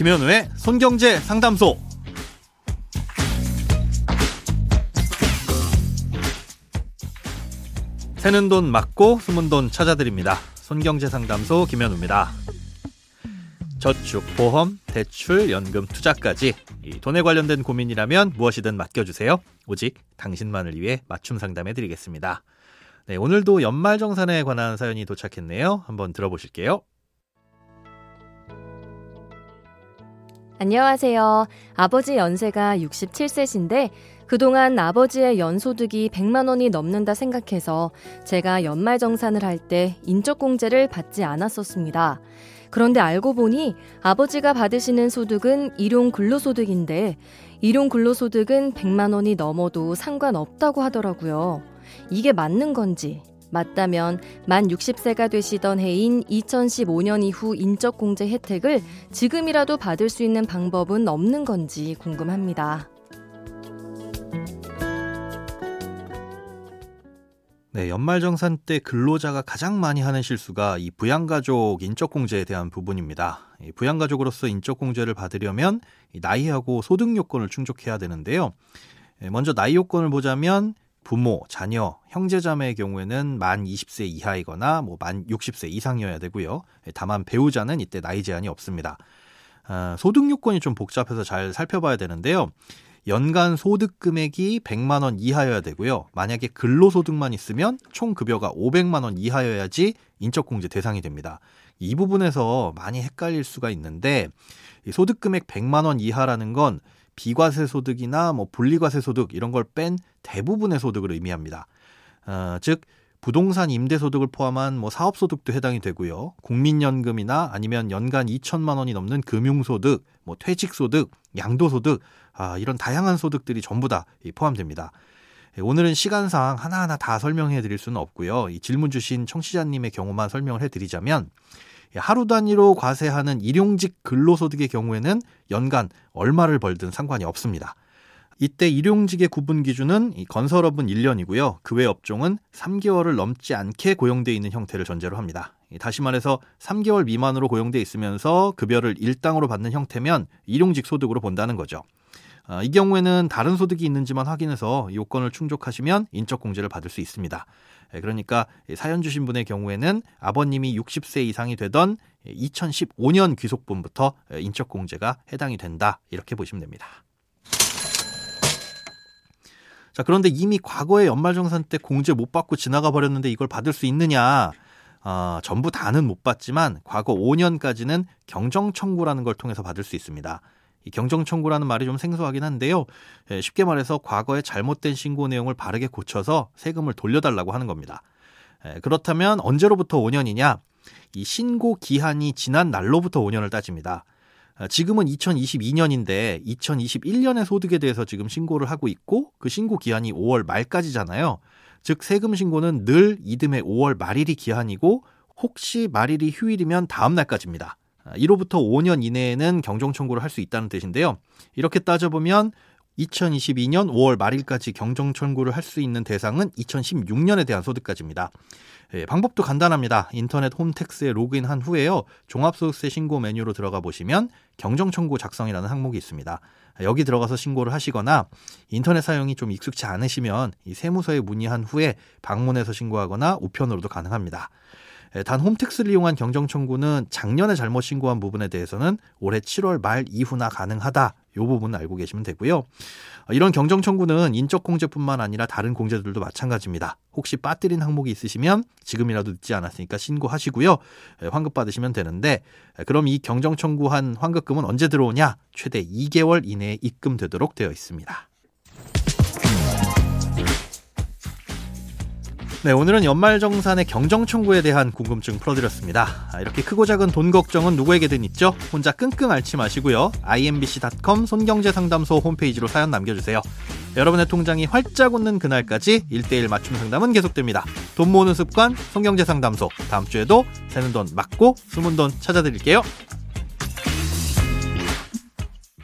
김현우의 손경제 상담소. 새는 돈 막고 숨은 돈 찾아드립니다. 손경제 상담소 김현우입니다. 저축, 보험, 대출, 연금, 투자까지 이 돈에 관련된 고민이라면 무엇이든 맡겨주세요. 오직 당신만을 위해 맞춤 상담해드리겠습니다. 네, 오늘도 연말정산에 관한 사연이 도착했네요. 한번 들어보실게요. 안녕하세요. 아버지 연세가 67세신데 그동안 아버지의 연소득이 100만 원이 넘는다 생각해서 제가 연말정산을 할 때 인적공제를 받지 않았었습니다. 그런데 알고 보니 아버지가 받으시는 소득은 일용근로소득인데 일용근로소득은 100만 원이 넘어도 상관없다고 하더라고요. 이게 맞는 건지, 맞다면 만 60세가 되시던 해인 2015년 이후 인적공제 혜택을 지금이라도 받을 수 있는 방법은 없는 건지 궁금합니다. 네, 연말정산 때 근로자가 가장 많이 하는 실수가 이 부양가족 인적공제에 대한 부분입니다. 이 부양가족으로서 인적공제를 받으려면 나이하고 소득요건을 충족해야 되는데요. 먼저 나이 요건을 보자면 부모, 자녀, 형제자매의 경우에는 만 20세 이하이거나 만 60세 이상이어야 되고요. 다만 배우자는 이때 나이 제한이 없습니다. 소득요건이 좀 복잡해서 잘 살펴봐야 되는데요. 연간 소득 금액이 100만 원 이하여야 되고요. 만약에 근로소득만 있으면 총 급여가 500만 원 이하여야지 인적공제 대상이 됩니다. 이 부분에서 많이 헷갈릴 수가 있는데, 이 소득 금액 100만 원 이하라는 건 비과세 소득이나 분리과세 소득 이런 걸 뺀 대부분의 소득을 의미합니다. 즉 부동산 임대소득을 포함한 사업소득도 해당이 되고요. 국민연금이나 아니면 연간 2천만 원이 넘는 금융소득, 퇴직소득, 양도소득, 이런 다양한 소득들이 전부 다 포함됩니다. 오늘은 시간상 하나하나 다 설명해 드릴 수는 없고요. 이 질문 주신 청취자님의 경우만 설명을 해드리자면, 하루 단위로 과세하는 일용직 근로소득의 경우에는 연간 얼마를 벌든 상관이 없습니다. 이때 일용직의 구분 기준은 건설업은 1년이고요. 그 외 업종은 3개월을 넘지 않게 고용되어 있는 형태를 전제로 합니다. 다시 말해서 3개월 미만으로 고용되어 있으면서 급여를 일당으로 받는 형태면 일용직 소득으로 본다는 거죠. 이 경우에는 다른 소득이 있는지만 확인해서 요건을 충족하시면 인적공제를 받을 수 있습니다. 그러니까 사연 주신 분의 경우에는 아버님이 60세 이상이 되던 2015년 귀속분부터 인적공제가 해당이 된다, 이렇게 보시면 됩니다. 자, 그런데 이미 과거에 연말정산 때 공제 못 받고 지나가 버렸는데 이걸 받을 수 있느냐? 전부 다는 못 받지만 과거 5년까지는 경정청구라는 걸 통해서 받을 수 있습니다. 이 경정청구라는 말이 좀 생소하긴 한데요. 쉽게 말해서 과거에 잘못된 신고 내용을 바르게 고쳐서 세금을 돌려달라고 하는 겁니다. 그렇다면 언제로부터 5년이냐? 이 신고 기한이 지난 날로부터 5년을 따집니다. 지금은 2022년인데 2021년의 소득에 대해서 지금 신고를 하고 있고 그 신고 기한이 5월 말까지잖아요. 즉 세금 신고는 늘 이듬해 5월 말일이 기한이고 혹시 말일이 휴일이면 다음 날까지입니다. 이로부터 5년 이내에는 경정청구를 할 수 있다는 뜻인데요. 이렇게 따져보면 2022년 5월 말일까지 경정청구를 할 수 있는 대상은 2016년에 대한 소득까지입니다. 방법도 간단합니다. 인터넷 홈택스에 로그인한 후에요. 종합소득세 신고 메뉴로 들어가 보시면 경정청구 작성이라는 항목이 있습니다. 여기 들어가서 신고를 하시거나 인터넷 사용이 좀 익숙치 않으시면 이 세무서에 문의한 후에 방문해서 신고하거나 우편으로도 가능합니다. 단 홈택스를 이용한 경정청구는 작년에 잘못 신고한 부분에 대해서는 올해 7월 말 이후나 가능하다, 이 부분 알고 계시면 되고요. 이런 경정청구는 인적공제뿐만 아니라 다른 공제들도 마찬가지입니다. 혹시 빠뜨린 항목이 있으시면 지금이라도 늦지 않았으니까 신고하시고요. 환급 받으시면 되는데, 그럼 이 경정청구한 환급금은 언제 들어오냐? 최대 2개월 이내에 입금되도록 되어 있습니다. 네, 오늘은 연말정산의 경정청구에 대한 궁금증 풀어드렸습니다. 이렇게 크고 작은 돈 걱정은 누구에게든 있죠. 혼자 끙끙 앓지 마시고요. imbc.com 손경제상담소 홈페이지로 사연 남겨주세요. 여러분의 통장이 활짝 웃는 그날까지 1:1 맞춤 상담은 계속됩니다. 돈 모으는 습관 손경제상담소, 다음 주에도 새는 돈 막고 숨은 돈 찾아드릴게요.